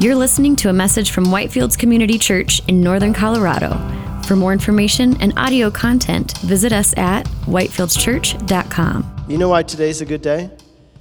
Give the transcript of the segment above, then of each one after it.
You're listening to a message from Whitefields Community Church in Northern Colorado. For more information and audio content, visit us at whitefieldschurch.com. You know why today's a good day?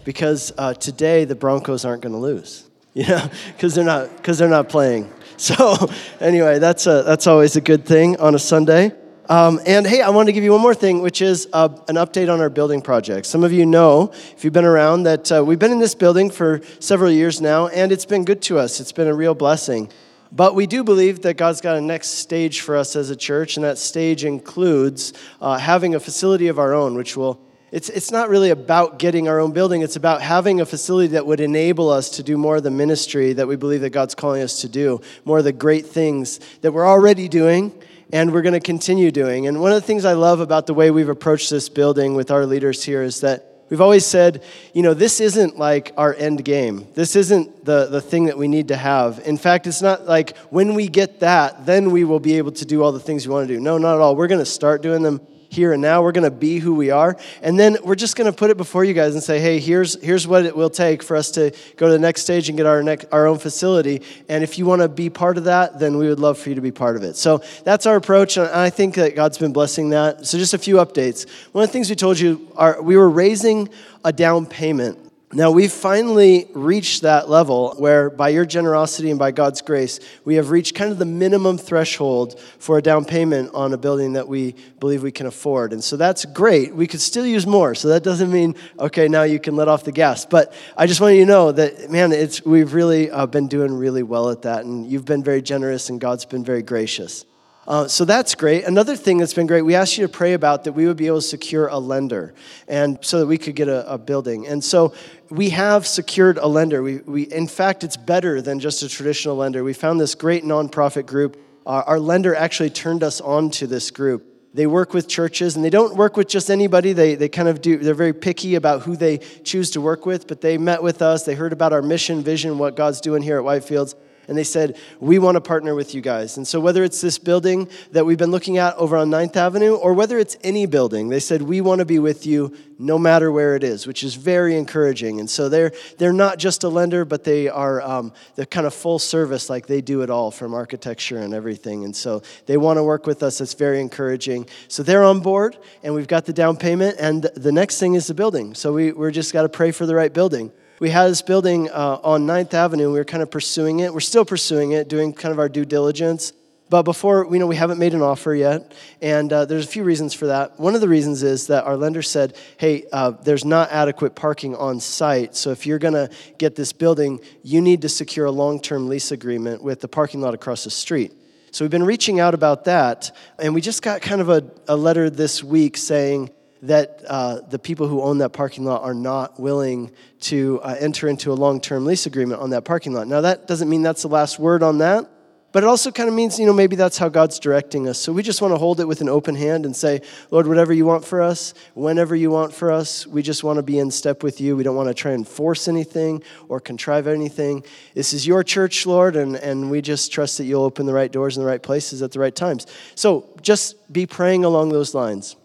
Because today the Broncos aren't going to lose. Yeah, because they're not playing. So anyway, that's always a good thing on a Sunday. And hey, I wanted to give you one more thing, which is an update on our building project. Some of you know, if you've been around, that we've been in this building for several years now, and it's been good to us. It's been a real blessing. But we do believe that God's got a next stage for us as a church, and that stage includes having a facility of our own, which will... It's not really about getting our own building. It's about having a facility that would enable us to do more of the ministry that we believe that God's calling us to do, more of the great things that we're already doing, and we're going to continue doing. And one of the things I love about the way we've approached this building with our leaders here is that we've always said, you know, this isn't like our end game. This isn't the thing that we need to have. In fact, it's not like when we get that, then we will be able to do all the things we want to do. No, not at all. We're going to start doing them here and now. We're going to be who we are. And then we're just going to put it before you guys and say, hey, here's what it will take for us to go to the next stage and get our own facility. And if you want to be part of that, then we would love for you to be part of it. So that's our approach. And I think that God's been blessing that. So just a few updates. One of the things we told you are we were raising a down payment. Now, we've finally reached that level where, by your generosity and by God's grace, we have reached kind of the minimum threshold for a down payment on a building that we believe we can afford. And so that's great. We could still use more. So that doesn't mean, okay, now you can let off the gas. But I just want you to know that, man, we've really been doing really well at that. And you've been very generous, and God's been very gracious. So that's great. Another thing that's been great, we asked you to pray about that we would be able to secure a lender, and so that we could get a building. And so we have secured a lender. We in fact, it's better than just a traditional lender. We found this great nonprofit group. Our lender actually turned us on to this group. They work with churches, and they don't work with just anybody. They kind of do. They're very picky about who they choose to work with, but they met with us. They heard about our mission, vision, what God's doing here at Whitefields. And they said, we want to partner with you guys. And so whether it's this building that we've been looking at over on Ninth Avenue, or whether it's any building, they said, we want to be with you no matter where it is, which is very encouraging. And so they're not just a lender, but they are the kind of full service, like they do it all from architecture and everything. And so they want to work with us. That's very encouraging. So they're on board, and we've got the down payment. And the next thing is the building. So we're just got to pray for the right building. We had this building on 9th Avenue, and we were kind of pursuing it. We're still pursuing it, doing kind of our due diligence. But we haven't made an offer yet, and there's a few reasons for that. One of the reasons is that our lender said, hey, there's not adequate parking on site, so if you're going to get this building, you need to secure a long-term lease agreement with the parking lot across the street. So we've been reaching out about that, and we just got kind of a letter this week saying that the people who own that parking lot are not willing to enter into a long-term lease agreement on that parking lot. Now, that doesn't mean that's the last word on that, but it also kind of means, you know, maybe that's how God's directing us. So we just want to hold it with an open hand and say, Lord, whatever you want for us, whenever you want for us, we just want to be in step with you. We don't want to try and force anything or contrive anything. This is your church, Lord, and we just trust that you'll open the right doors in the right places at the right times. So just be praying along those lines.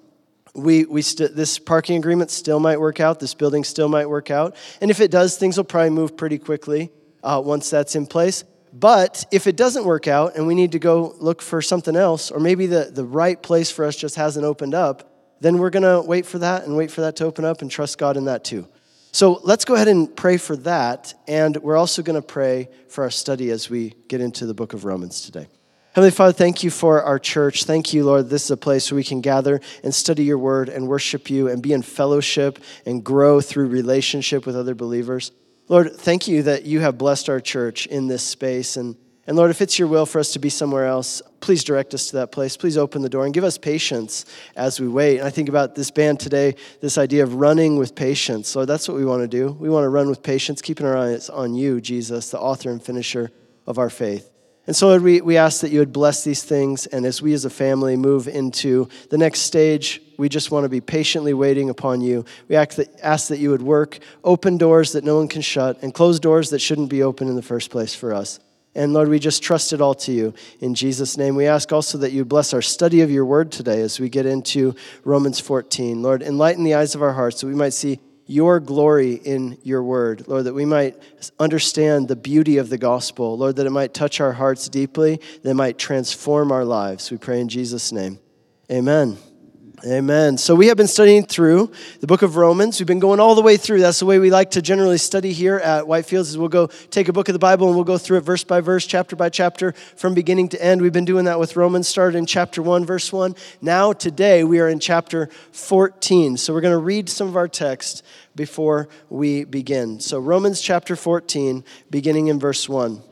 This parking agreement still might work out. This building still might work out. And if it does, things will probably move pretty quickly once that's in place. But if it doesn't work out and we need to go look for something else, or maybe the right place for us just hasn't opened up, then we're going to wait for that to open up and trust God in that too. So let's go ahead and pray for that. And we're also going to pray for our study as we get into the book of Romans today. Heavenly Father, thank you for our church. Thank you, Lord, this is a place where we can gather and study your word and worship you and be in fellowship and grow through relationship with other believers. Lord, thank you that you have blessed our church in this space. And Lord, if it's your will for us to be somewhere else, please direct us to that place. Please open the door and give us patience as we wait. And I think about this band today, this idea of running with patience. Lord, that's what we want to do. We want to run with patience, keeping our eyes on you, Jesus, the author and finisher of our faith. And so, Lord, we ask that you would bless these things, and as we as a family move into the next stage, we just want to be patiently waiting upon you. We ask that you would work, open doors that no one can shut, and close doors that shouldn't be open in the first place for us. And, Lord, we just trust it all to you. In Jesus' name, we ask also that you bless our study of your word today as we get into Romans 14. Lord, enlighten the eyes of our hearts so we might see your glory in your word, Lord, that we might understand the beauty of the gospel, Lord, that it might touch our hearts deeply, that it might transform our lives. We pray in Jesus' name. Amen. Amen. So we have been studying through the book of Romans. We've been going all the way through. That's the way we like to generally study here at Whitefields, is we'll go take a book of the Bible and we'll go through it verse by verse, chapter by chapter, from beginning to end. We've been doing that with Romans, started in chapter 1, verse 1. Now, today, we are in chapter 14. So we're going to read some of our text before we begin. So Romans chapter 14, beginning in verse 1.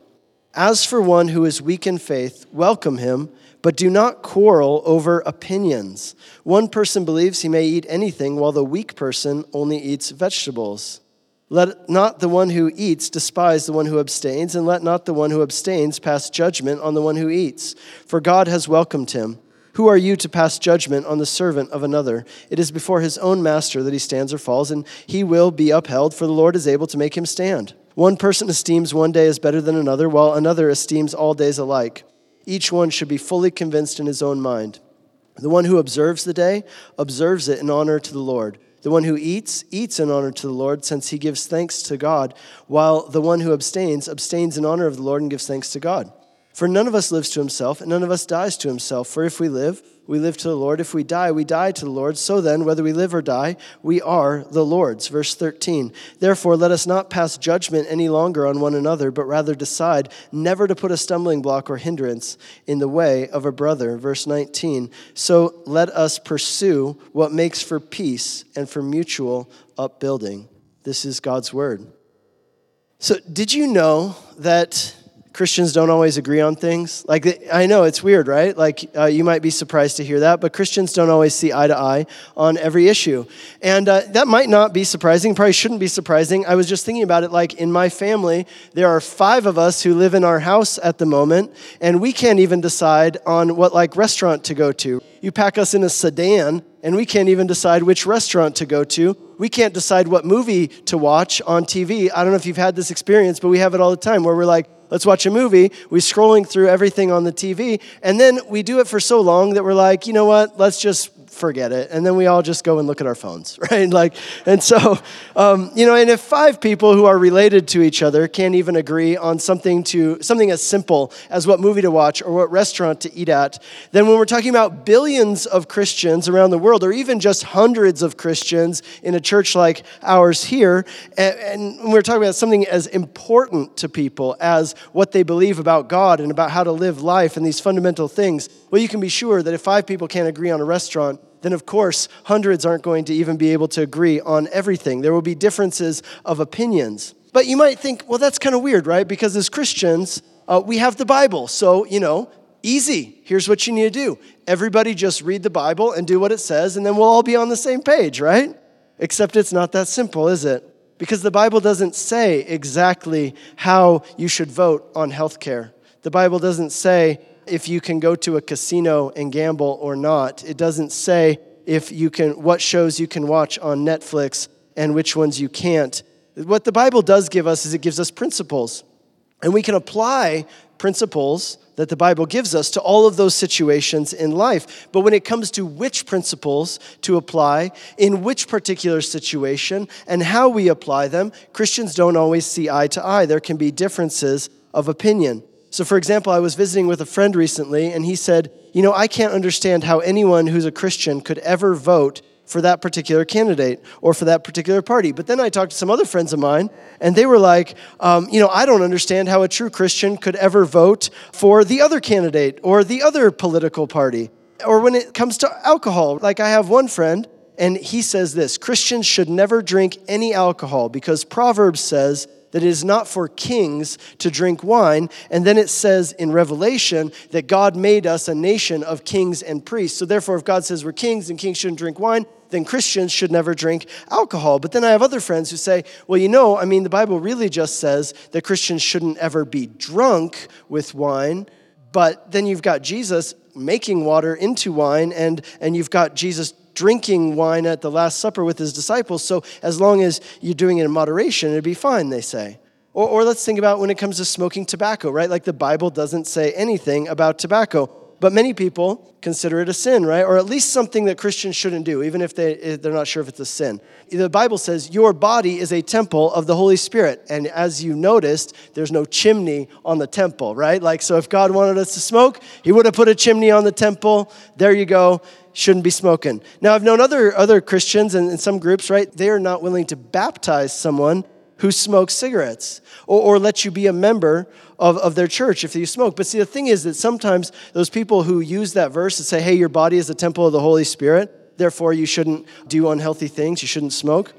As for one who is weak in faith, welcome him, but do not quarrel over opinions. One person believes he may eat anything, while the weak person only eats vegetables. Let not the one who eats despise the one who abstains, and let not the one who abstains pass judgment on the one who eats, for God has welcomed him. Who are you to pass judgment on the servant of another? It is before his own master that he stands or falls, and he will be upheld, for the Lord is able to make him stand. One person esteems one day as better than another, while another esteems all days alike. Each one should be fully convinced in his own mind. The one who observes the day, observes it in honor to the Lord. The one who eats, eats in honor to the Lord, since he gives thanks to God, while the one who abstains, abstains in honor of the Lord and gives thanks to God. For none of us lives to himself, and none of us dies to himself. For if we live to the Lord. If we die, we die to the Lord. So then, whether we live or die, we are the Lord's. Verse 13, therefore, let us not pass judgment any longer on one another, but rather decide never to put a stumbling block or hindrance in the way of a brother. Verse 19, so let us pursue what makes for peace and for mutual upbuilding. This is God's word. So did you know that Christians don't always agree on things? Like, I know it's weird, right? Like, you might be surprised to hear that, but Christians don't always see eye to eye on every issue. And that might not be surprising, probably shouldn't be surprising. I was just thinking about it, like, in my family, there are 5 of us who live in our house at the moment, and we can't even decide on what, like, restaurant to go to. You pack us in a sedan, and we can't even decide which restaurant to go to. We can't decide what movie to watch on TV. I don't know if you've had this experience, but we have it all the time where we're like, let's watch a movie. We're scrolling through everything on the TV, and then we do it for so long that we're like, you know what, let's just forget it. And then we all just go and look at our phones, right? Like, and so, you know, and if 5 people who are related to each other can't even agree on something as simple as what movie to watch or what restaurant to eat at, then when we're talking about billions of Christians around the world, or even just hundreds of Christians in a church like ours here, and we're talking about something as important to people as what they believe about God and about how to live life and these fundamental things, well, you can be sure that if 5 people can't agree on a restaurant, then of course, hundreds aren't going to even be able to agree on everything. There will be differences of opinions. But you might think, well, that's kind of weird, right? Because as Christians, we have the Bible. So, you know, easy. Here's what you need to do. Everybody just read the Bible and do what it says, and then we'll all be on the same page, right? Except it's not that simple, is it? Because the Bible doesn't say exactly how you should vote on healthcare. The Bible doesn't say if you can go to a casino and gamble or not. It doesn't say if you can, what shows you can watch on Netflix and which ones you can't. What the Bible does give us is it gives us principles. And we can apply principles that the Bible gives us to all of those situations in life. But when it comes to which principles to apply, in which particular situation, and how we apply them, Christians don't always see eye to eye. There can be differences of opinion. So, for example, I was visiting with a friend recently, and he said, you know, I can't understand how anyone who's a Christian could ever vote for that particular candidate or for that particular party. But then I talked to some other friends of mine, and they were like, you know, I don't understand how a true Christian could ever vote for the other candidate or the other political party. Or when it comes to alcohol, like I have one friend, and he says this, Christians should never drink any alcohol because Proverbs says that it is not for kings to drink wine. And then it says in Revelation that God made us a nation of kings and priests. So therefore, if God says we're kings and kings shouldn't drink wine, then Christians should never drink alcohol. But then I have other friends who say, well, you know, I mean, the Bible really just says that Christians shouldn't ever be drunk with wine. But then you've got Jesus making water into wine, and you've got Jesus drinking wine at the Last Supper with his disciples, so as long as you're doing it in moderation, it'd be fine, they say. Or let's think about when it comes to smoking tobacco, right? Like the Bible doesn't say anything about tobacco. But many people consider it a sin, right? Or at least something that Christians shouldn't do, even if they're not sure if it's a sin. The Bible says your body is a temple of the Holy Spirit. And as you noticed, there's no chimney on the temple, right? Like, so if God wanted us to smoke, he would have put a chimney on the temple. There you go. Shouldn't be smoking. Now, I've known other Christians and in some groups, right? They are not willing to baptize someone who smokes cigarettes or let you be a member of their church if you smoke. But see, the thing is that sometimes those people who use that verse and say, hey, your body is the temple of the Holy Spirit, therefore you shouldn't do unhealthy things, you shouldn't smoke,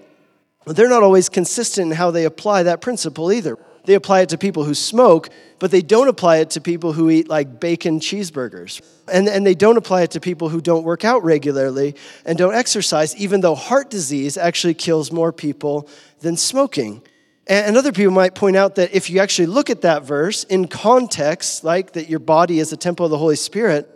but they're not always consistent in how they apply that principle either. They apply it to people who smoke, but they don't apply it to people who eat like bacon cheeseburgers. And they don't apply it to people who don't work out regularly and don't exercise, even though heart disease actually kills more people than smoking. And other people might point out that if you actually look at that verse in context, like that your body is a temple of the Holy Spirit,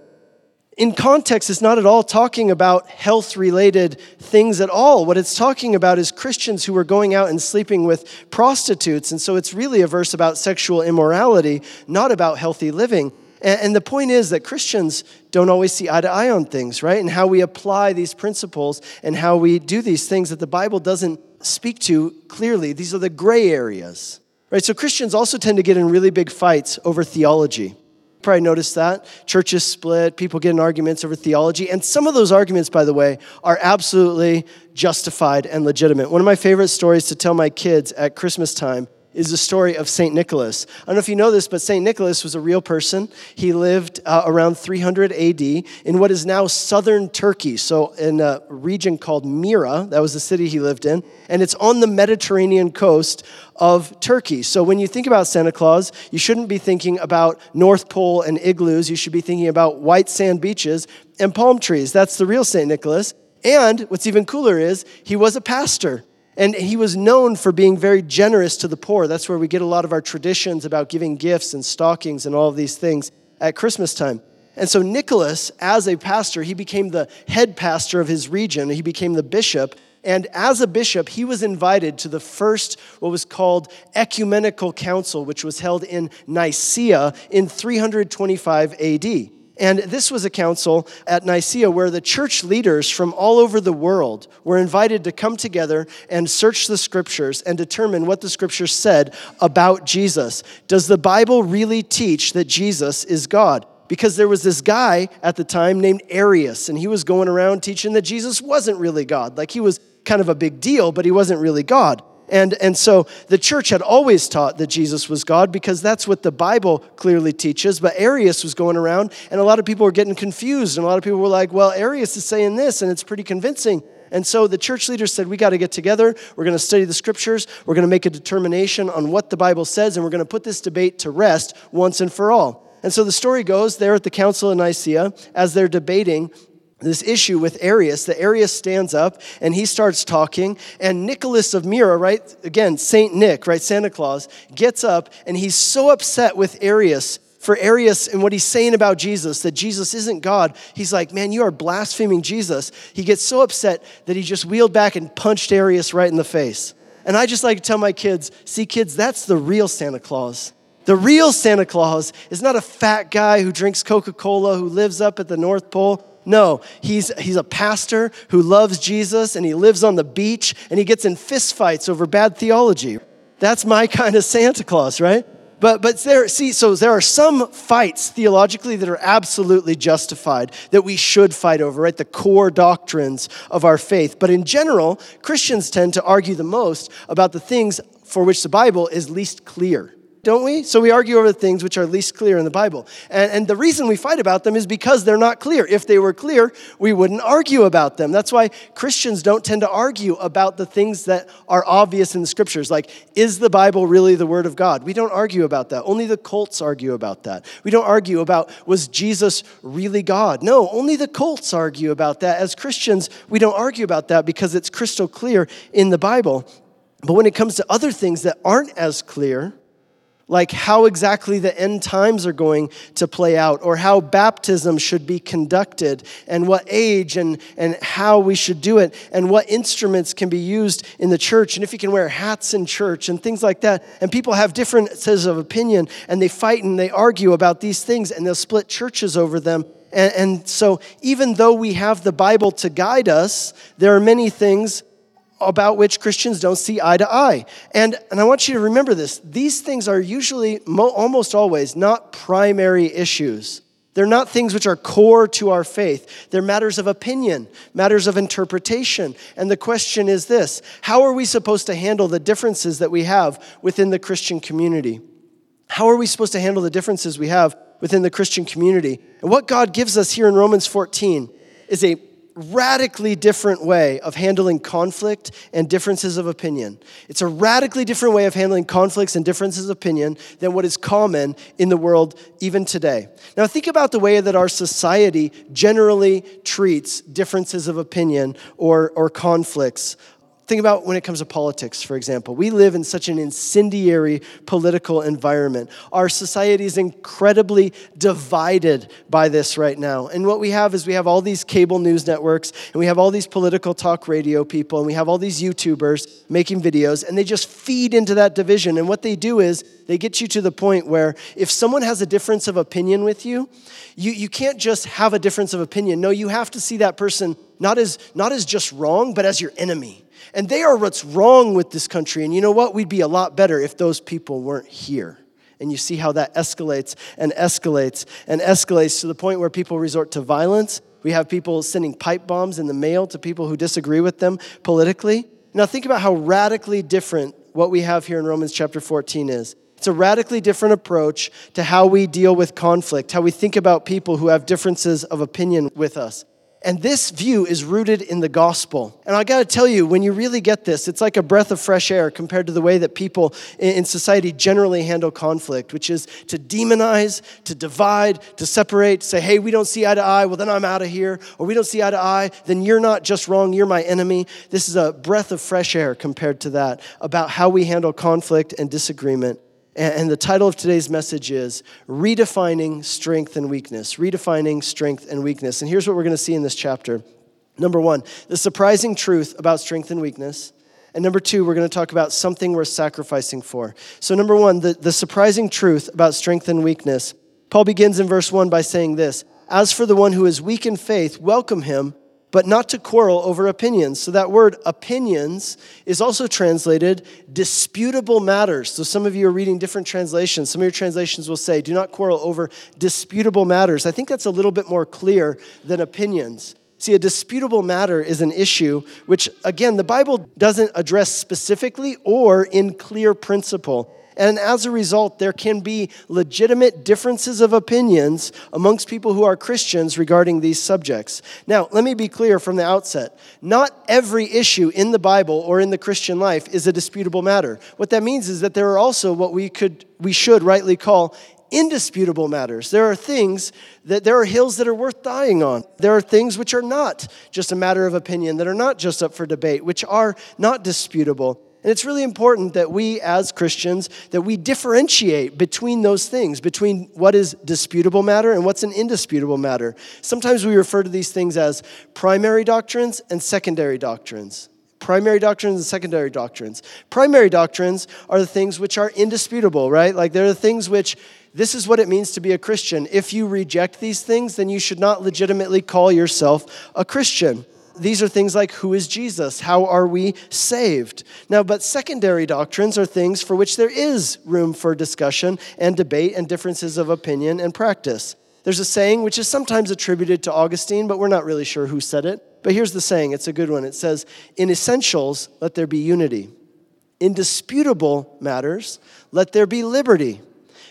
in context, it's not at all talking about health-related things at all. What it's talking about is Christians who are going out and sleeping with prostitutes. And so it's really a verse about sexual immorality, not about healthy living. And the point is that Christians don't always see eye to eye on things, right? And how we apply these principles and how we do these things that the Bible doesn't speak to clearly. These are the gray areas, right? So Christians also tend to get in really big fights over theology. Probably noticed that. Churches split, people get in arguments over theology. And some of those arguments, by the way, are absolutely justified and legitimate. One of my favorite stories to tell my kids at Christmas time is the story of St. Nicholas. I don't know if you know this, but St. Nicholas was a real person. He lived around 300 AD in what is now southern Turkey, so in a region called Myra. That was the city he lived in. And it's on the Mediterranean coast of Turkey. So when you think about Santa Claus, you shouldn't be thinking about North Pole and igloos. You should be thinking about white sand beaches and palm trees. That's the real St. Nicholas. And what's even cooler is he was a pastor. And he was known for being very generous to the poor. That's where we get a lot of our traditions about giving gifts and stockings and all of these things at Christmas time. And so Nicholas, as a pastor, he became the head pastor of his region. He became the bishop. And as a bishop, he was invited to the first, what was called ecumenical council, which was held in Nicaea in 325 AD. And this was a council at Nicaea where the church leaders from all over the world were invited to come together and search the scriptures and determine what the scriptures said about Jesus. Does the Bible really teach that Jesus is God? Because there was this guy at the time named Arius, and he was going around teaching that Jesus wasn't really God. Like, he was kind of a big deal, but he wasn't really God. And so the church had always taught that Jesus was God because that's what the Bible clearly teaches. But Arius was going around, and a lot of people were getting confused. And a lot of people were like, well, Arius is saying this, and it's pretty convincing. And so the church leaders said, we got to get together. We're going to study the scriptures. We're going to make a determination on what the Bible says, and we're going to put this debate to rest once and for all. And so the story goes there at the Council of Nicaea, as they're debating this issue with Arius, that Arius stands up and he starts talking, and Nicholas of Myra, right, again, Saint Nick, right, Santa Claus, gets up and he's so upset with Arius, for Arius and what he's saying about Jesus, that Jesus isn't God. He's like, man, you are blaspheming Jesus. He gets so upset that he just wheeled back and punched Arius right in the face. And I just like to tell my kids, see kids, that's the real Santa Claus. The real Santa Claus is not a fat guy who drinks Coca-Cola, who lives up at the North Pole. No, he's a pastor who loves Jesus, and he lives on the beach, and he gets in fistfights over bad theology. That's my kind of Santa Claus, right? But there, see, so there are some fights theologically that are absolutely justified, that we should fight over, right? The core doctrines of our faith. But in general, Christians tend to argue the most about the things for which the Bible is least clear, don't we? So we argue over the things which are least clear in the Bible. And the reason we fight about them is because they're not clear. If they were clear, we wouldn't argue about them. That's why Christians don't tend to argue about the things that are obvious in the scriptures, like, is the Bible really the word of God? We don't argue about that. Only the cults argue about that. We don't argue about, was Jesus really God? No, only the cults argue about that. As Christians, we don't argue about that because it's crystal clear in the Bible. But when it comes to other things that aren't as clear, like how exactly the end times are going to play out, or how baptism should be conducted, and what age, and how we should do it, and what instruments can be used in the church, and if you can wear hats in church, and things like that. And people have differences of opinion, and they fight and they argue about these things, and they'll split churches over them. And so even though we have the Bible to guide us, there are many things about which Christians don't see eye to eye. And I want you to remember this. These things are usually, almost always, not primary issues. They're not things which are core to our faith. They're matters of opinion, matters of interpretation. And the question is this: how are we supposed to handle the differences that we have within the Christian community? How are we supposed to handle the differences we have within the Christian community? And what God gives us here in Romans 14 is a radically different way of handling conflict and differences of opinion. It's a radically different way of handling conflicts and differences of opinion than what is common in the world even today. Now, think about the way that our society generally treats differences of opinion or conflicts. Think about when it comes to politics, for example. We live in such an incendiary political environment. Our society is incredibly divided by this right now. And what we have is we have all these cable news networks, and we have all these political talk radio people, and we have all these YouTubers making videos, and they just feed into that division. And what they do is they get you to the point where if someone has a difference of opinion with you, you can't just have a difference of opinion. No, you have to see that person not as just wrong, but as your enemy. And they are what's wrong with this country. And you know what? We'd be a lot better if those people weren't here. And you see how that escalates and escalates and escalates to the point where people resort to violence. We have people sending pipe bombs in the mail to people who disagree with them politically. Now think about how radically different what we have here in Romans chapter 14 is. It's a radically different approach to how we deal with conflict, how we think about people who have differences of opinion with us. And this view is rooted in the gospel. And I got to tell you, when you really get this, it's like a breath of fresh air compared to the way that people in society generally handle conflict, which is to demonize, to divide, to separate, say, hey, we don't see eye to eye, well, then I'm out of here. Or we don't see eye to eye, then you're not just wrong, you're my enemy. This is a breath of fresh air compared to that about how we handle conflict and disagreement. And the title of today's message is Redefining Strength and Weakness. Redefining Strength and Weakness. And here's what we're going to see in this chapter. Number one, the surprising truth about strength and weakness. And number two, we're going to talk about something worth sacrificing for. So number one, the surprising truth about strength and weakness. Paul begins in verse 1 by saying this: as for the one who is weak in faith, welcome him, but not to quarrel over opinions. So that word opinions is also translated disputable matters. So some of you are reading different translations. Some of your translations will say, do not quarrel over disputable matters. I think that's a little bit more clear than opinions. See, a disputable matter is an issue which, again, the Bible doesn't address specifically or in clear principle. And as a result, there can be legitimate differences of opinions amongst people who are Christians regarding these subjects. Now, let me be clear from the outset. Not every issue in the Bible or in the Christian life is a disputable matter. What that means is that there are also what we should rightly call indisputable matters. There are hills that are worth dying on. There are things which are not just a matter of opinion, that are not just up for debate, which are not disputable. And it's really important that we, as Christians, that we differentiate between those things, between what is disputable matter and what's an indisputable matter. Sometimes we refer to these things as primary doctrines and secondary doctrines. Primary doctrines and secondary doctrines. Primary doctrines are the things which are indisputable, right? Like they're the things which, this is what it means to be a Christian. If you reject these things, then you should not legitimately call yourself a Christian. These are things like, who is Jesus? How are we saved? Now, but secondary doctrines are things for which there is room for discussion and debate and differences of opinion and practice. There's a saying which is sometimes attributed to Augustine, but we're not really sure who said it. But here's the saying. It's a good one. It says, in essentials, let there be unity. In disputable matters, let there be liberty.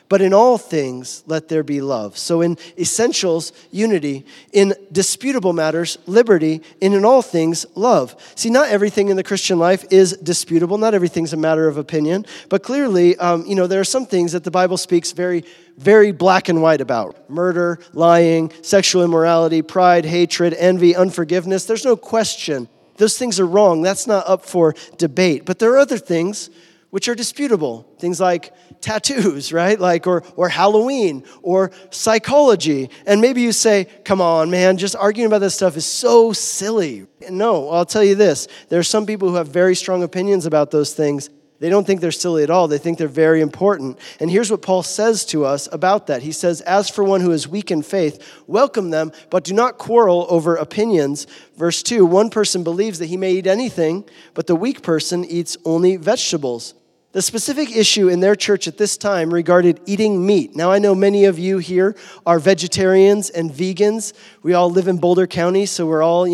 But in all things, let there be love. So in essentials, unity. In disputable matters, liberty. And in all things, love. See, not everything in the Christian life is disputable. Not everything's a matter of opinion. But clearly, there are some things that the Bible speaks very, very black and white about. Murder, lying, sexual immorality, pride, hatred, envy, unforgiveness. There's no question. Those things are wrong. That's not up for debate. But there are other things which are disputable. Things like tattoos, right? Like, or Halloween, or psychology. And maybe you say, come on, man, just arguing about this stuff is so silly. And no, I'll tell you this. There are some people who have very strong opinions about those things. They don't think they're silly at all. They think they're very important. And here's what Paul says to us about that. He says, as for one who is weak in faith, welcome them, but do not quarrel over opinions. Verse 2, one person believes that he may eat anything, but the weak person eats only vegetables. The specific issue in their church at this time regarded eating meat. Now, I know many of you here are vegetarians and vegans. We all live in Boulder County, so we're all,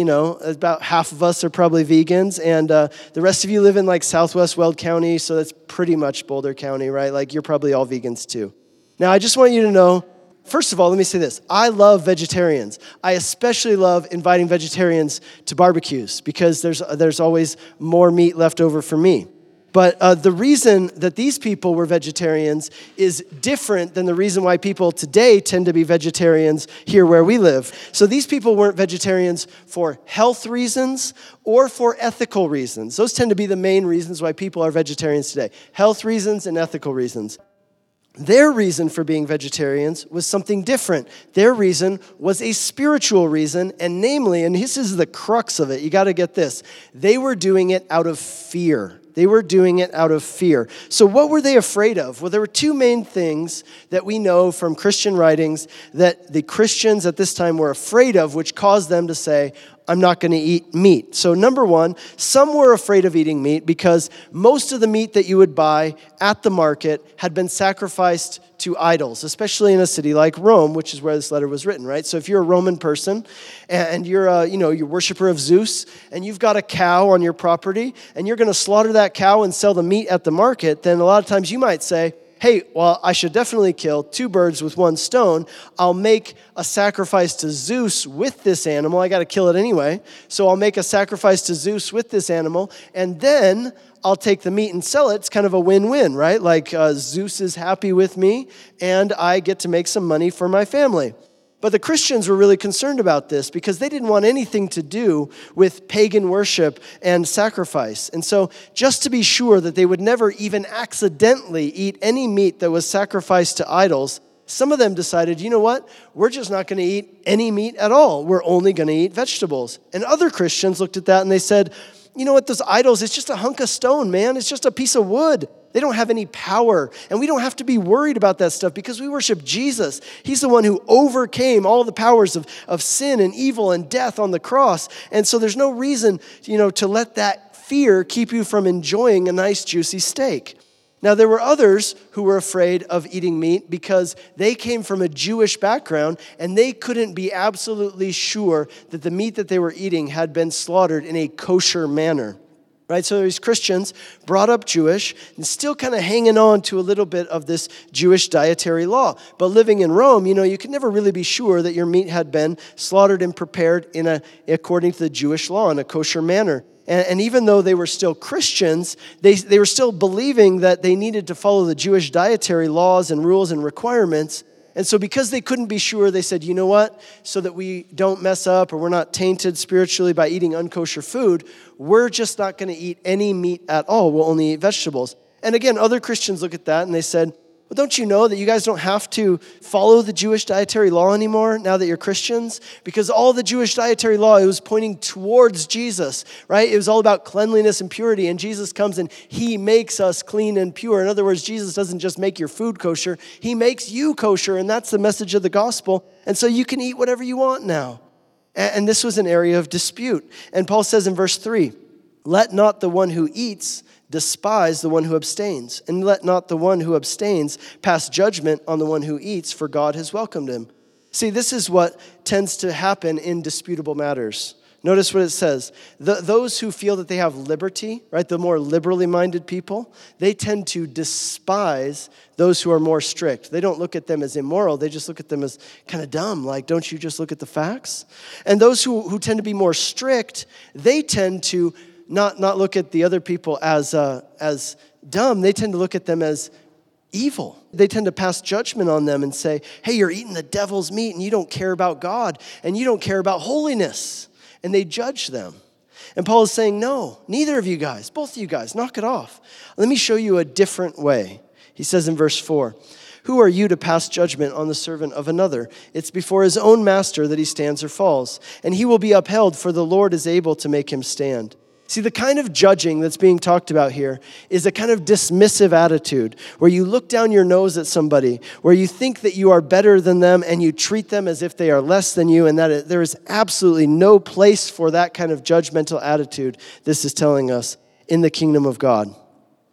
about half of us are probably vegans. And the rest of you live in like Southwest Weld County, so that's pretty much Boulder County, right? Like you're probably all vegans too. Now, I just want you to know, first of all, let me say this. I love vegetarians. I especially love inviting vegetarians to barbecues because there's always more meat left over for me. But the reason that these people were vegetarians is different than the reason why people today tend to be vegetarians here where we live. So these people weren't vegetarians for health reasons or for ethical reasons. Those tend to be the main reasons why people are vegetarians today, health reasons and ethical reasons. Their reason for being vegetarians was something different. Their reason was a spiritual reason, and namely, and this is the crux of it, you got to get this, they were doing it out of fear. They were doing it out of fear. So what were they afraid of? Well, there were two main things that we know from Christian writings that the Christians at this time were afraid of, which caused them to say, I'm not going to eat meat. So number one, some were afraid of eating meat because most of the meat that you would buy at the market had been sacrificed to idols, especially in a city like Rome, which is where this letter was written, right? So if you're a Roman person and you're a, you're worshiper of Zeus and you've got a cow on your property and you're going to slaughter that cow and sell the meat at the market, then a lot of times you might say, hey, well, I should definitely kill two birds with one stone. I'll make a sacrifice to Zeus with this animal. I got to kill it anyway. So I'll make a sacrifice to Zeus with this animal, and then I'll take the meat and sell it. It's kind of a win-win, right? Like Zeus is happy with me, and I get to make some money for my family. But the Christians were really concerned about this because they didn't want anything to do with pagan worship and sacrifice. And so just to be sure that they would never even accidentally eat any meat that was sacrificed to idols, some of them decided, you know what? We're just not going to eat any meat at all. We're only going to eat vegetables. And other Christians looked at that and they said, you know what? Those idols, it's just a hunk of stone, man. It's just a piece of wood. They don't have any power, and we don't have to be worried about that stuff because we worship Jesus. He's the one who overcame all the powers of sin and evil and death on the cross, and so there's no reason, to let that fear keep you from enjoying a nice juicy steak. Now, there were others who were afraid of eating meat because they came from a Jewish background, and they couldn't be absolutely sure that the meat that they were eating had been slaughtered in a kosher manner. Right? So these Christians brought up Jewish and still kind of hanging on to a little bit of this Jewish dietary law. But living in Rome, you could never really be sure that your meat had been slaughtered and prepared according to the Jewish law in a kosher manner. And even though they were still Christians, they were still believing that they needed to follow the Jewish dietary laws and rules and requirements. And so because they couldn't be sure, they said, you know what, so that we don't mess up or we're not tainted spiritually by eating unkosher food, we're just not going to eat any meat at all. We'll only eat vegetables. And again, other Christians look at that and they said, well, don't you know that you guys don't have to follow the Jewish dietary law anymore now that you're Christians? Because all the Jewish dietary law, it was pointing towards Jesus, right? It was all about cleanliness and purity, and Jesus comes and he makes us clean and pure. In other words, Jesus doesn't just make your food kosher, he makes you kosher, and that's the message of the gospel. And so you can eat whatever you want now. And this was an area of dispute. And Paul says in verse 3, let not the one who eats despise the one who abstains, and let not the one who abstains pass judgment on the one who eats, for God has welcomed him. See, this is what tends to happen in disputable matters. Notice what it says. Those who feel that they have liberty, right, the more liberally minded people, they tend to despise those who are more strict. They don't look at them as immoral. They just look at them as kind of dumb, like, don't you just look at the facts? And those who tend to be more strict, they tend to not look at the other people as dumb. They tend to look at them as evil. They tend to pass judgment on them and say, hey, you're eating the devil's meat and you don't care about God and you don't care about holiness. And they judge them. And Paul is saying, no, neither of you guys, both of you guys, knock it off. Let me show you a different way. He says in verse 4, who are you to pass judgment on the servant of another? It's before his own master that he stands or falls, and he will be upheld, for the Lord is able to make him stand. See, the kind of judging that's being talked about here is a kind of dismissive attitude where you look down your nose at somebody, where you think that you are better than them and you treat them as if they are less than you, and that there is absolutely no place for that kind of judgmental attitude, this is telling us, in the kingdom of God.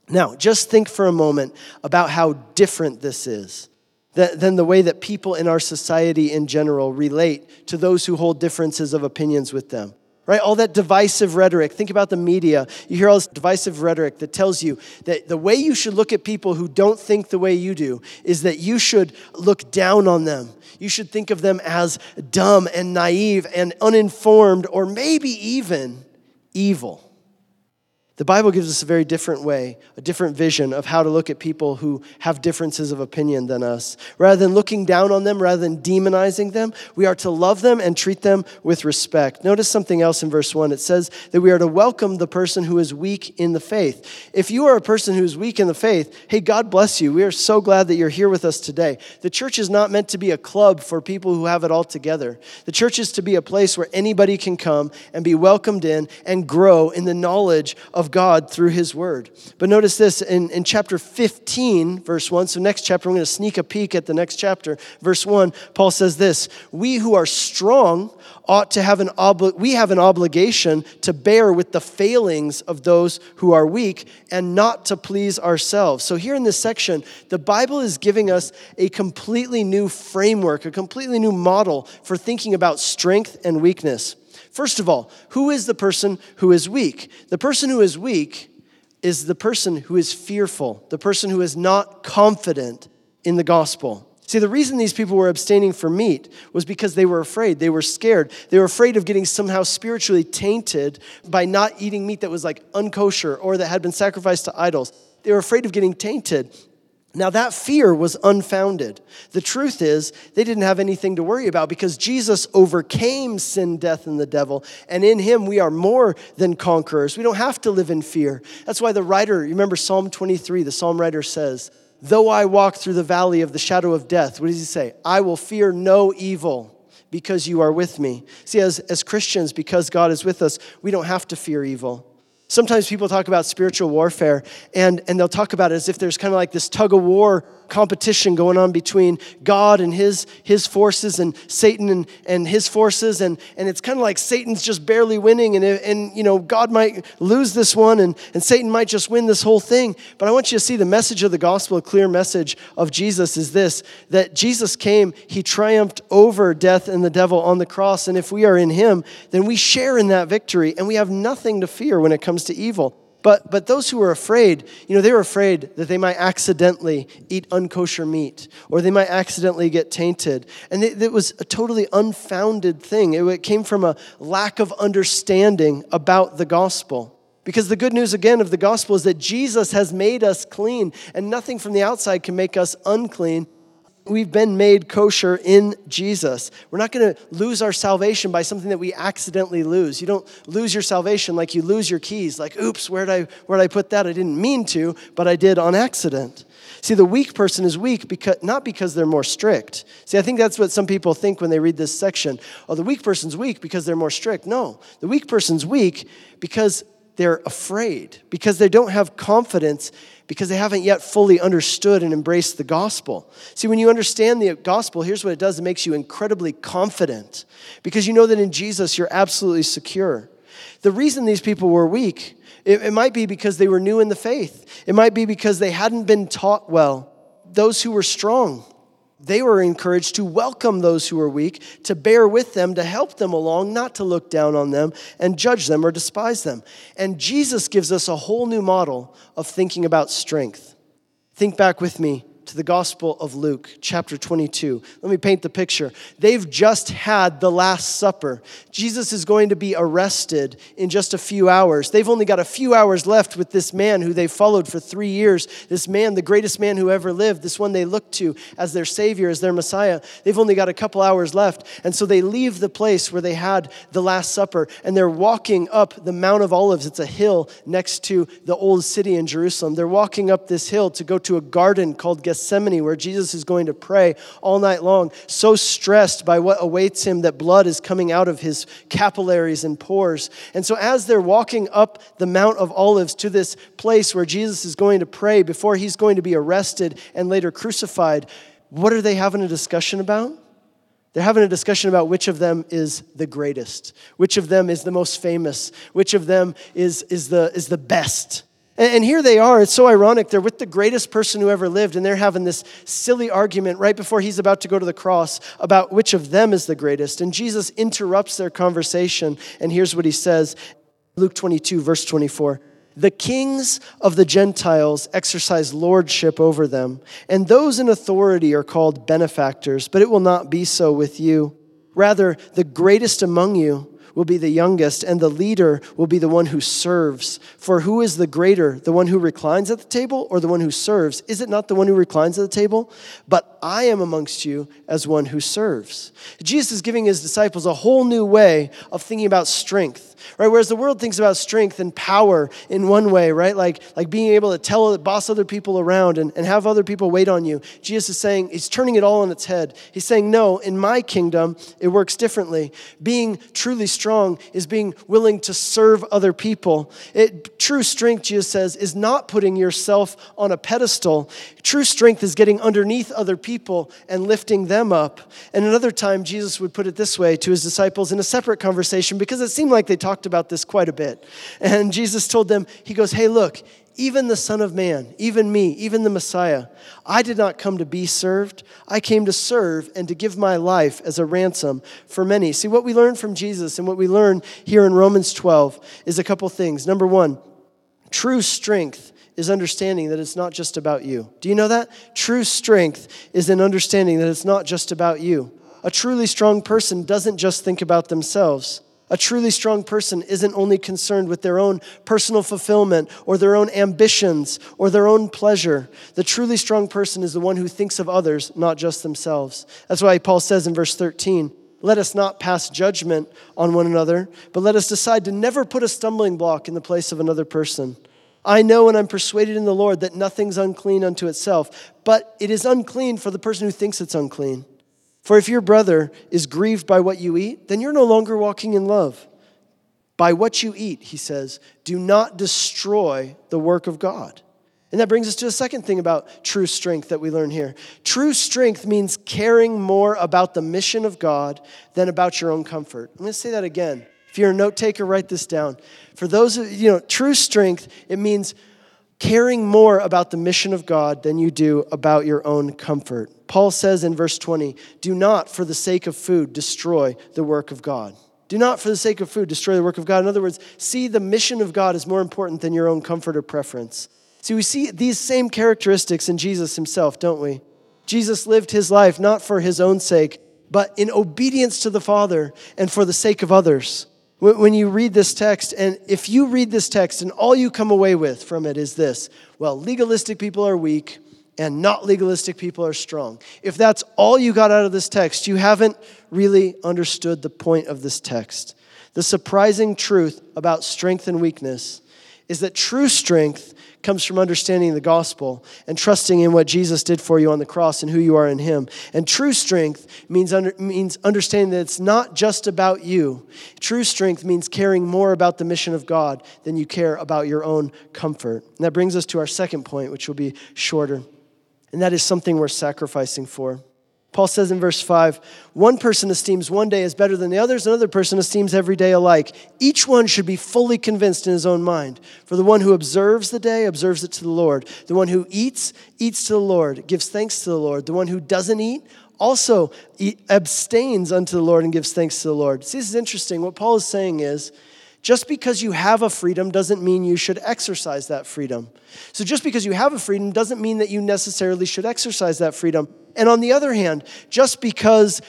Now, just think for a moment about how different this is than the way that people in our society in general relate to those who hold differences of opinions with them. Right? All that divisive rhetoric. Think about the media. You hear all this divisive rhetoric that tells you that the way you should look at people who don't think the way you do is that you should look down on them. You should think of them as dumb and naive and uninformed or maybe even evil. The Bible gives us a very different way, a different vision of how to look at people who have differences of opinion than us. Rather than looking down on them, rather than demonizing them, we are to love them and treat them with respect. Notice something else in verse 1. It says that we are to welcome the person who is weak in the faith. If you are a person who is weak in the faith, hey, God bless you. We are so glad that you're here with us today. The church is not meant to be a club for people who have it all together. The church is to be a place where anybody can come and be welcomed in and grow in the knowledge of God through his word. But notice this in chapter 15, verse 1. So next chapter, I'm going to sneak a peek at the next chapter. Verse 1, Paul says this, we who are strong ought to have an obligation to bear with the failings of those who are weak and not to please ourselves. So here in this section, the Bible is giving us a completely new framework, a completely new model for thinking about strength and weakness. First of all, who is the person who is weak? The person who is weak is the person who is fearful, the person who is not confident in the gospel. See, the reason these people were abstaining from meat was because they were afraid. They were scared. They were afraid of getting somehow spiritually tainted by not eating meat that was like unkosher or that had been sacrificed to idols. They were afraid of getting tainted. Now, that fear was unfounded. The truth is, they didn't have anything to worry about because Jesus overcame sin, death, and the devil. And in him, we are more than conquerors. We don't have to live in fear. That's why the writer, you remember Psalm 23, the psalm writer says, though I walk through the valley of the shadow of death, what does he say? I will fear no evil because you are with me. See, as Christians, because God is with us, we don't have to fear evil. Sometimes people talk about spiritual warfare and they'll talk about it as if there's kind of like this tug of war competition going on between God and his forces and Satan and his forces. And it's kind of like Satan's just barely winning and you know, God might lose this one and Satan might just win this whole thing. But I want you to see the message of the gospel, a clear message of Jesus is this, that Jesus came, he triumphed over death and the devil on the cross. And if we are in him, then we share in that victory and we have nothing to fear when it comes to evil. But those who were afraid, you know, they were afraid that they might accidentally eat unkosher meat or they might accidentally get tainted. And it was a totally unfounded thing. It came from a lack of understanding about the gospel. Because the good news, again, of the gospel is that Jesus has made us clean and nothing from the outside can make us unclean. We've been made kosher in Jesus. We're not going to lose our salvation by something that we accidentally lose. You don't lose your salvation like you lose your keys. Like, oops, where'd I put that? I didn't mean to, but I did on accident. See, the weak person is weak not because they're more strict. See, I think that's what some people think when they read this section. Oh, the weak person's weak because they're more strict. No, the weak person's weak because they're afraid, because they don't have confidence, because they haven't yet fully understood and embraced the gospel. See, when you understand the gospel, here's what it does. It makes you incredibly confident because you know that in Jesus, you're absolutely secure. The reason these people were weak, it might be because they were new in the faith. It might be because they hadn't been taught well. Those who were strong, they were encouraged to welcome those who were weak, to bear with them, to help them along, not to look down on them and judge them or despise them. And Jesus gives us a whole new model of thinking about strength. Think back with me to the Gospel of Luke, chapter 22. Let me paint the picture. They've just had the Last Supper. Jesus is going to be arrested in just a few hours. They've only got a few hours left with this man who they followed for 3 years, this man, the greatest man who ever lived, this one they looked to as their Savior, as their Messiah. They've only got a couple hours left. And so they leave the place where they had the Last Supper, and they're walking up the Mount of Olives. It's a hill next to the old city in Jerusalem. They're walking up this hill to go to a garden called Gethsemane. Gethsemane, where Jesus is going to pray all night long, so stressed by what awaits him that blood is coming out of his capillaries and pores. And so as they're walking up the Mount of Olives to this place where Jesus is going to pray before he's going to be arrested and later crucified, what are they having a discussion about? They're having a discussion about which of them is the greatest, which of them is the most famous, which of them is the best. And here they are. It's so ironic. They're with the greatest person who ever lived, and they're having this silly argument right before he's about to go to the cross about which of them is the greatest. And Jesus interrupts their conversation, and here's what he says. Luke 22, verse 24. The kings of the Gentiles exercise lordship over them, and those in authority are called benefactors, but it will not be so with you. Rather, the greatest among you will be the youngest, and the leader will be the one who serves. For who is the greater, the one who reclines at the table or the one who serves? Is it not the one who reclines at the table? But I am amongst you as one who serves. Jesus is giving his disciples a whole new way of thinking about strength. Right, whereas the world thinks about strength and power in one way, right? Like being able to boss other people around and have other people wait on you. Jesus is saying, he's turning it all on its head. He's saying, no, in my kingdom, it works differently. Being truly strong is being willing to serve other people. True strength, Jesus says, is not putting yourself on a pedestal. True strength is getting underneath other people and lifting them up. And another time, Jesus would put it this way to his disciples in a separate conversation, because it seemed like they talked about this quite a bit. And Jesus told them, he goes, hey, look, even the Son of Man, even me, even the Messiah, I did not come to be served. I came to serve and to give my life as a ransom for many. See, what we learn from Jesus and what we learn here in Romans 12 is a couple things. Number one, true strength is understanding that it's not just about you. Do you know that? True strength is an understanding that it's not just about you. A truly strong person doesn't just think about themselves. A truly strong person isn't only concerned with their own personal fulfillment or their own ambitions or their own pleasure. The truly strong person is the one who thinks of others, not just themselves. That's why Paul says in verse 13, let us not pass judgment on one another, but let us decide to never put a stumbling block in the place of another person. I know and I'm persuaded in the Lord that nothing's unclean unto itself, but it is unclean for the person who thinks it's unclean. For if your brother is grieved by what you eat, then you're no longer walking in love. By what you eat, he says, do not destroy the work of God. And that brings us to the second thing about true strength that we learn here. True strength means caring more about the mission of God than about your own comfort. I'm going to say that again. If you're a note taker, write this down. For those of you know, true strength, it means caring more about the mission of God than you do about your own comfort. Paul says in verse 20, do not for the sake of food destroy the work of God. Do not for the sake of food destroy the work of God. In other words, see the mission of God is more important than your own comfort or preference. See, we see these same characteristics in Jesus himself, don't we? Jesus lived his life not for his own sake, but in obedience to the Father and for the sake of others. When you read this text, and if you read this text and all you come away with from it is this, well, legalistic people are weak and not legalistic people are strong. If that's all you got out of this text, you haven't really understood the point of this text. The surprising truth about strength and weakness is that true strength comes from understanding the gospel and trusting in what Jesus did for you on the cross and who you are in him. And true strength means understanding that it's not just about you. True strength means caring more about the mission of God than you care about your own comfort. And that brings us to our second point, which will be shorter. And that is something we're sacrificing for. Paul says in verse 5, one person esteems one day as better than the others, another person esteems every day alike. Each one should be fully convinced in his own mind. For the one who observes the day, observes it to the Lord. The one who eats, eats to the Lord, gives thanks to the Lord. The one who doesn't eat, also abstains unto the Lord and gives thanks to the Lord. See, this is interesting. What Paul is saying is, just because you have a freedom doesn't mean you should exercise that freedom. So just because you have a freedom doesn't mean that you necessarily should exercise that freedom. And on the other hand, just because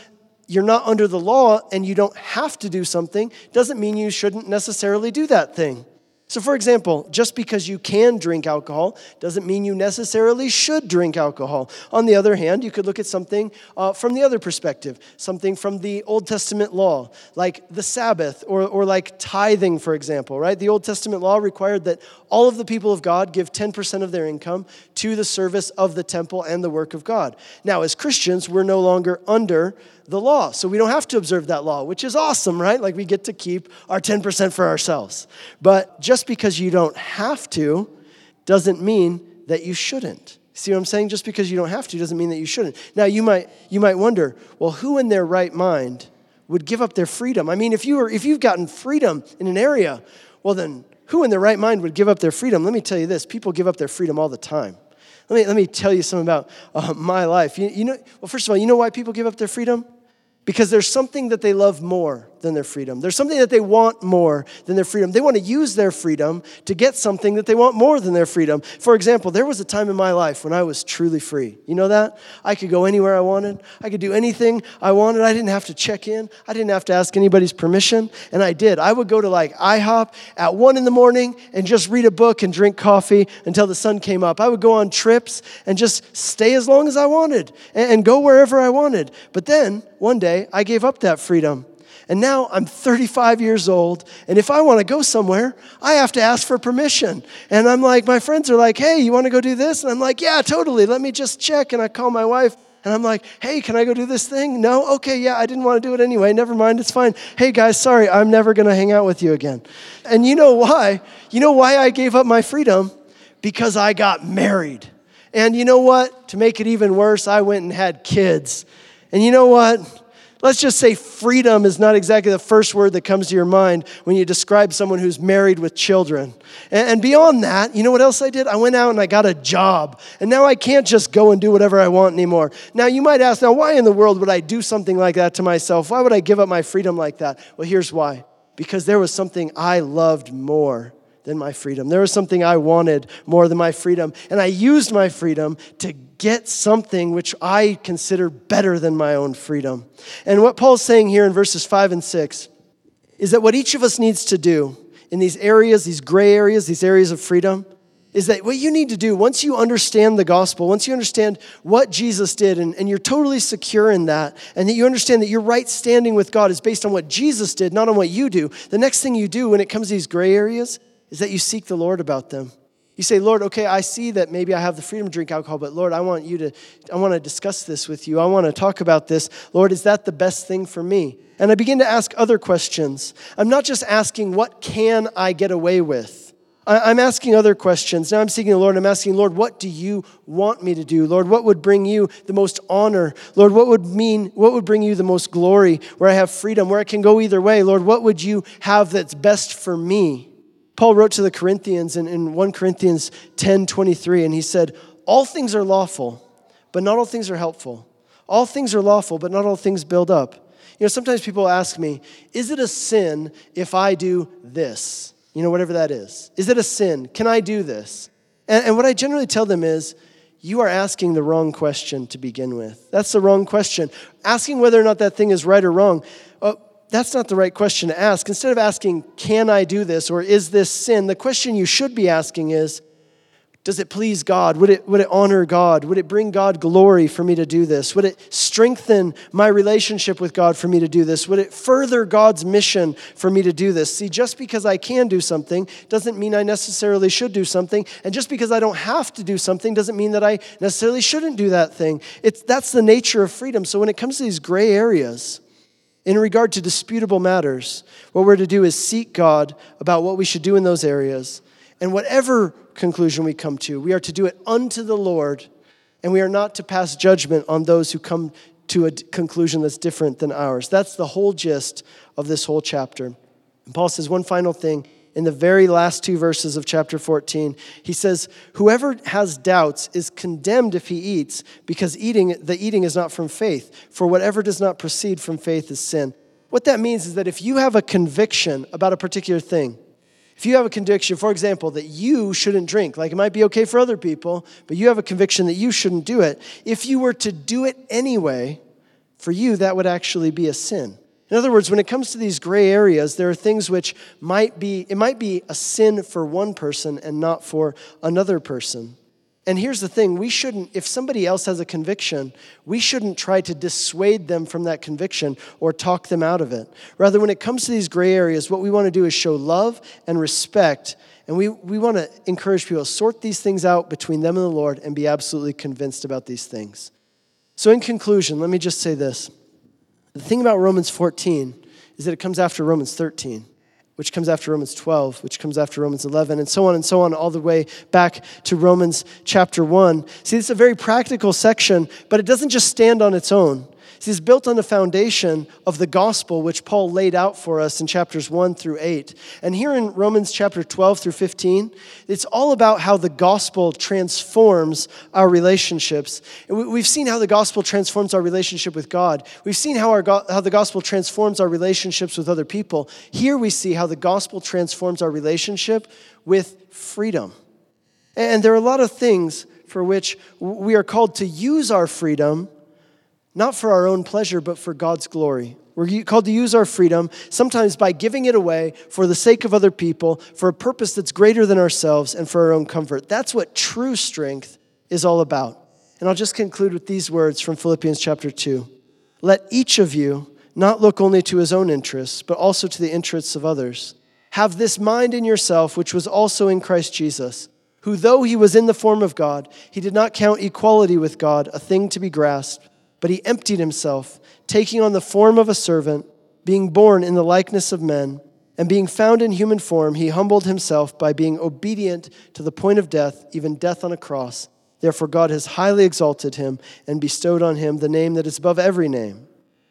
you're not under the law and you don't have to do something doesn't mean you shouldn't necessarily do that thing. So for example, just because you can drink alcohol doesn't mean you necessarily should drink alcohol. On the other hand, you could look at something from the other perspective, something from the Old Testament law, like the Sabbath or like tithing, for example, right? The Old Testament law required that all of the people of God give 10% of their income to the service of the temple and the work of God. Now, as Christians, we're no longer under the law, so we don't have to observe that law, which is awesome, right? Like we get to keep our 10% for ourselves. But just because you don't have to doesn't mean that you shouldn't. See what I'm saying? Just because you don't have to doesn't mean that you shouldn't. Now, you might wonder, well, who in their right mind would give up their freedom? I mean, if you've gotten freedom in an area, well, then who in their right mind would give up their freedom? Let me tell you this. People give up their freedom all the time. Let me tell you something about my life. Well, first of all, you know why people give up their freedom? Because there's something that they love more than their freedom. There's something that they want more than their freedom. They want to use their freedom to get something that they want more than their freedom. For example, there was a time in my life when I was truly free. You know that? I could go anywhere I wanted. I could do anything I wanted. I didn't have to check in. I didn't have to ask anybody's permission. And I did. I would go to like IHOP at 1 a.m. and just read a book and drink coffee until the sun came up. I would go on trips and just stay as long as I wanted and go wherever I wanted. But then one day, I gave up that freedom. And now I'm 35 years old, and if I want to go somewhere, I have to ask for permission. And I'm like, my friends are like, hey, you want to go do this? And I'm like, yeah, totally. Let me just check. And I call my wife, and I'm like, hey, can I go do this thing? No? Okay, yeah, I didn't want to do it anyway. Never mind, it's fine. Hey, guys, sorry, I'm never going to hang out with you again. And you know why? You know why I gave up my freedom? Because I got married. And you know what? To make it even worse, I went and had kids. And you know what? Let's just say freedom is not exactly the first word that comes to your mind when you describe someone who's married with children. And beyond that, you know what else I did? I went out and I got a job. And now I can't just go and do whatever I want anymore. Now you might ask, now why in the world would I do something like that to myself? Why would I give up my freedom like that? Well, here's why. Because there was something I loved more than my freedom. There was something I wanted more than my freedom. And I used my freedom to get something which I consider better than my own freedom. And what Paul's saying here in verses 5 and 6 is that what each of us needs to do in these areas, these gray areas, these areas of freedom, is that what you need to do once you understand the gospel, once you understand what Jesus did and you're totally secure in that, and that you understand that your right standing with God is based on what Jesus did, not on what you do. The next thing you do when it comes to these gray areas is that you seek the Lord about them. You say, Lord, okay, I see that maybe I have the freedom to drink alcohol, but Lord, I want to discuss this with you. I want to talk about this. Lord, is that the best thing for me? And I begin to ask other questions. I'm not just asking, what can I get away with? I'm asking other questions. Now I'm seeking the Lord. I'm asking, Lord, what do you want me to do? Lord, what would bring you the most honor? Lord, what would bring you the most glory, where I have freedom, where I can go either way? Lord, what would you have that's best for me? Paul wrote to the Corinthians in 1 Corinthians 10:23, and he said, all things are lawful, but not all things are helpful. All things are lawful, but not all things build up. You know, sometimes people ask me, is it a sin if I do this? You know, whatever that is. Is it a sin? Can I do this? And what I generally tell them is, you are asking the wrong question to begin with. That's the wrong question. Asking whether or not that thing is right or wrong, that's not the right question to ask. Instead of asking, can I do this, or is this sin, the question you should be asking is, does it please God? Would it honor God? Would it bring God glory for me to do this? Would it strengthen my relationship with God for me to do this? Would it further God's mission for me to do this? See, just because I can do something doesn't mean I necessarily should do something. And just because I don't have to do something doesn't mean that I necessarily shouldn't do that thing. That's the nature of freedom. So when it comes to these gray areas, in regard to disputable matters, what we're to do is seek God about what we should do in those areas. And whatever conclusion we come to, we are to do it unto the Lord, and we are not to pass judgment on those who come to a conclusion that's different than ours. That's the whole gist of this whole chapter. And Paul says one final thing in the very last two verses of chapter 14. He says, whoever has doubts is condemned if he eats, because the eating is not from faith. For whatever does not proceed from faith is sin. What that means is that if you have a conviction about a particular thing, if you have a conviction, for example, that you shouldn't drink, like it might be okay for other people, but you have a conviction that you shouldn't do it, if you were to do it anyway, for you, that would actually be a sin. In other words, when it comes to these gray areas, there are things which might be a sin for one person and not for another person. And here's the thing, we shouldn't, if somebody else has a conviction, we shouldn't try to dissuade them from that conviction or talk them out of it. Rather, when it comes to these gray areas, what we want to do is show love and respect, and we want to encourage people to sort these things out between them and the Lord and be absolutely convinced about these things. So in conclusion, let me just say this. The thing about Romans 14 is that it comes after Romans 13, which comes after Romans 12, which comes after Romans 11, and so on, all the way back to Romans chapter 1. See, it's a very practical section, but it doesn't just stand on its own. See, it's built on the foundation of the gospel, which Paul laid out for us in chapters 1 through 8. And here in Romans chapter 12 through 15, it's all about how the gospel transforms our relationships. And we've seen how the gospel transforms our relationship with God. We've seen how the gospel transforms our relationships with other people. Here we see how the gospel transforms our relationship with freedom. And there are a lot of things for which we are called to use our freedom, not for our own pleasure, but for God's glory. We're called to use our freedom, sometimes by giving it away for the sake of other people, for a purpose that's greater than ourselves, and for our own comfort. That's what true strength is all about. And I'll just conclude with these words from Philippians chapter 2. Let each of you not look only to his own interests, but also to the interests of others. Have this mind in yourself, which was also in Christ Jesus, who though he was in the form of God, he did not count equality with God a thing to be grasped, but he emptied himself, taking on the form of a servant, being born in the likeness of men, and being found in human form, he humbled himself by being obedient to the point of death, even death on a cross. Therefore God has highly exalted him and bestowed on him the name that is above every name,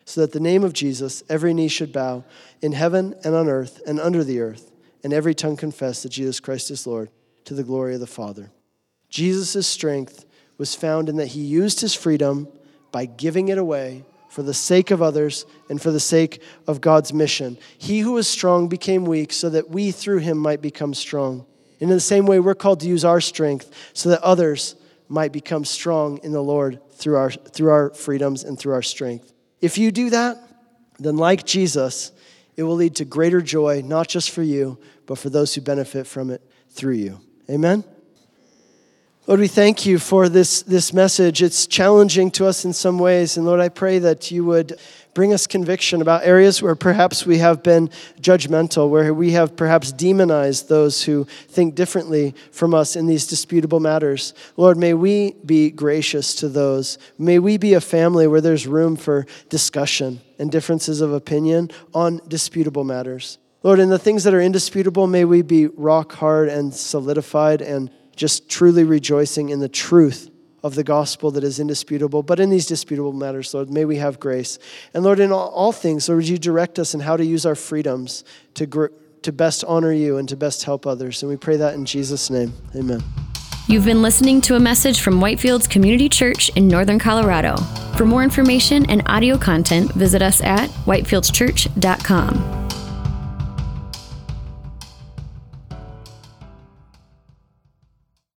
so that the name of Jesus every knee should bow in heaven and on earth and under the earth, and every tongue confess that Jesus Christ is Lord, to the glory of the Father. Jesus' strength was found in that he used his freedom by giving it away for the sake of others and for the sake of God's mission. He who was strong became weak so that we through him might become strong. And in the same way, we're called to use our strength so that others might become strong in the Lord through our freedoms and through our strength. If you do that, then like Jesus, it will lead to greater joy, not just for you, but for those who benefit from it through you. Amen? Lord, we thank you for this message. It's challenging to us in some ways. And Lord, I pray that you would bring us conviction about areas where perhaps we have been judgmental, where we have perhaps demonized those who think differently from us in these disputable matters. Lord, may we be gracious to those. May we be a family where there's room for discussion and differences of opinion on disputable matters. Lord, in the things that are indisputable, may we be rock hard and solidified and just truly rejoicing in the truth of the gospel that is indisputable. But in these disputable matters, Lord, may we have grace. And Lord, in all things, Lord, would you direct us in how to use our freedoms to best honor you and to best help others. And we pray that in Jesus' name. Amen. You've been listening to a message from Whitefields Community Church in Northern Colorado. For more information and audio content, visit us at whitefieldschurch.com.